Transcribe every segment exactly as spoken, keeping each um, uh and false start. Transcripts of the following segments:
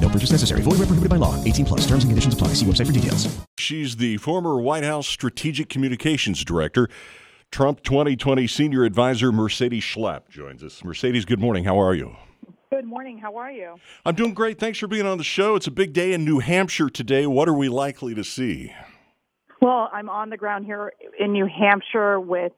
No purchase necessary. Void where prohibited by law. eighteen plus. Terms and conditions apply. See website for details. She's the former White House Strategic Communications Director. Trump twenty twenty Senior Advisor Mercedes Schlapp joins us. Mercedes, good morning. How are you? Good morning. How are you? I'm doing great. Thanks for being on the show. It's a big day in New Hampshire today. What are we likely to see? Well, I'm on the ground here in New Hampshire with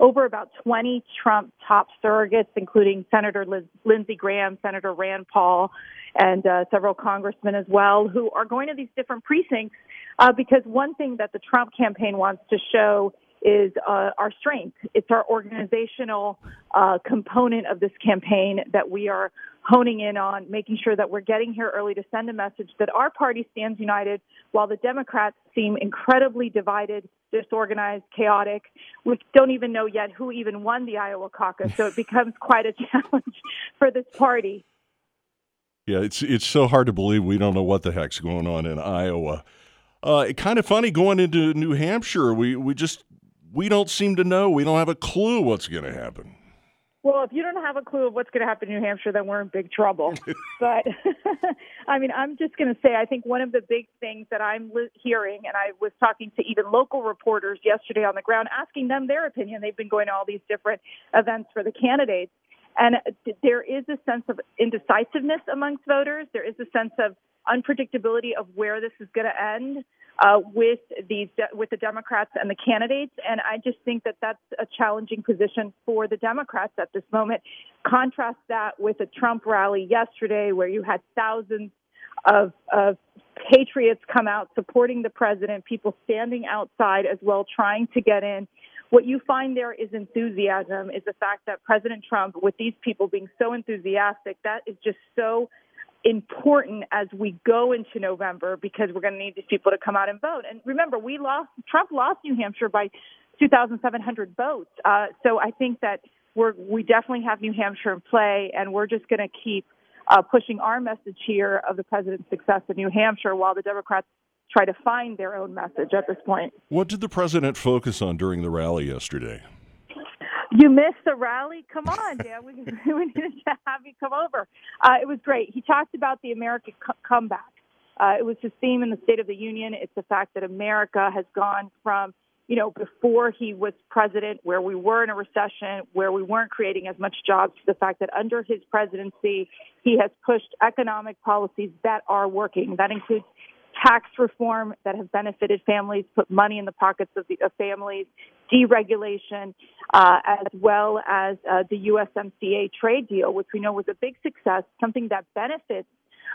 over about twenty Trump top surrogates, including Senator Liz- Lindsey Graham, Senator Rand Paul, and uh, several congressmen as well, who are going to these different precincts uh, because one thing that the Trump campaign wants to show is uh, our strength. It's our organizational uh, component of this campaign that we are honing in on, making sure that we're getting here early to send a message that our party stands united while the Democrats seem incredibly divided, disorganized, chaotic. We don't even know yet who even won the Iowa caucus, so it becomes quite a challenge for this party. Yeah, it's it's so hard to believe we don't know what the heck's going on in Iowa. Uh, kind of funny going into New Hampshire. We, we just... We don't seem to know. We don't have a clue what's going to happen. Well, if you don't have a clue of what's going to happen in New Hampshire, then we're in big trouble. But, I mean, I'm just going to say I think one of the big things that I'm li- hearing, and I was talking to even local reporters yesterday on the ground, asking them their opinion. They've been going to all these different events for the candidates. And there is a sense of indecisiveness amongst voters. There is a sense of unpredictability of where this is going to end uh, with these de- with the Democrats and the candidates. And I just think that that's a challenging position for the Democrats at this moment. Contrast that with a Trump rally yesterday where you had thousands of, of patriots come out supporting the president, people standing outside as well trying to get in. What you find there is enthusiasm, is the fact that President Trump, with these people being so enthusiastic, that is just so important as we go into November because we're going to need these people to come out and vote. And remember, we lost, Trump lost New Hampshire by two thousand seven hundred votes. Uh, so I think that we're, we definitely have New Hampshire in play, and we're just going to keep uh, pushing our message here of the president's success in New Hampshire while the Democrats try to find their own message at this point. What did the president focus on during the rally yesterday? You missed the rally? Come on, Dan. We, we needed to have you come over. Uh, it was great. He talked about the American co- comeback. Uh, it was his theme in the State of the Union. It's the fact that America has gone from, you know, before he was president, where we were in a recession, where we weren't creating as much jobs, to the fact that under his presidency, he has pushed economic policies that are working. That includes tax reform that have benefited families, put money in the pockets of, the, of families, deregulation, uh, as well as uh, the U S M C A trade deal, which we know was a big success, something that benefits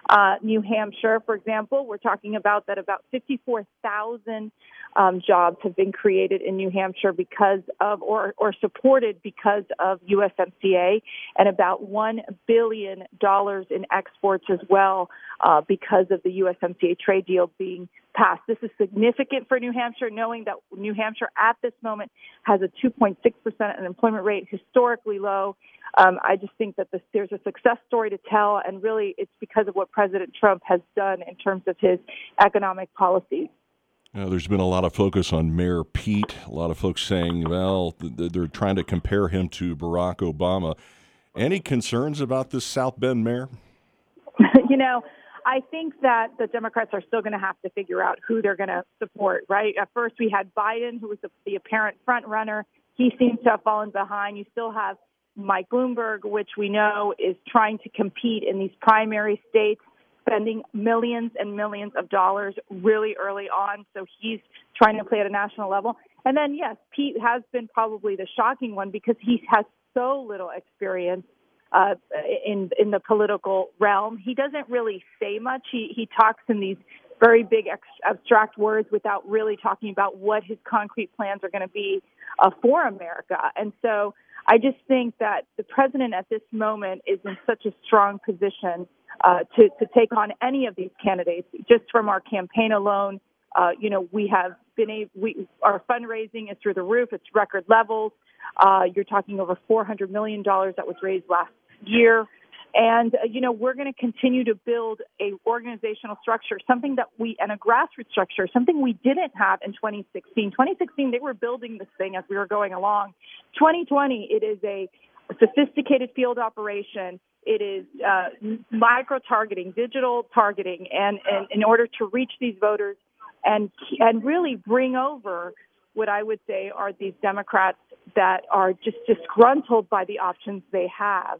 uh, New Hampshire. For example, we're talking about that about fifty-four thousand um, jobs have been created in New Hampshire because of or, or supported because of U S M C A, and about one billion dollars in exports as well uh, because of the U S M C A trade deal being passed. This is significant for New Hampshire, knowing that New Hampshire at this moment has a two point six percent unemployment rate, historically low. Um, I just think that this, there's a success story to tell, and really it's because of what President Trump has done in terms of his economic policies. Uh, there's been a lot of focus on Mayor Pete, a lot of folks saying, well, th- they're trying to compare him to Barack Obama. Any concerns about this South Bend mayor? you know, I think that the Democrats are still going to have to figure out who they're going to support, right? At first, we had Biden, who was the, the apparent front runner. He seems to have fallen behind. You still have Mike Bloomberg, which we know is trying to compete in these primary states, spending millions and millions of dollars really early on. So he's trying to play at a national level. And then, yes, Pete has been probably the shocking one because he has so little experience Uh, in in the political realm. He doesn't really say much. He he talks in these very big ex- abstract words without really talking about what his concrete plans are going to be uh, for America. And so I just think that the president at this moment is in such a strong position uh, to, to take on any of these candidates. Just from our campaign alone, Uh, you know, we have been a, we our fundraising is through the roof. It's record levels. Uh, you're talking over four hundred million dollars that was raised last year. And, uh, you know, we're going to continue to build a organizational structure, something that we, and a grassroots structure, something we didn't have in twenty sixteen. twenty sixteen, they were building this thing as we were going along. twenty twenty, it is a sophisticated field operation. It is uh, micro-targeting, digital targeting, and, and in order to reach these voters and and really bring over what I would say are these Democrats that are just disgruntled by the options they have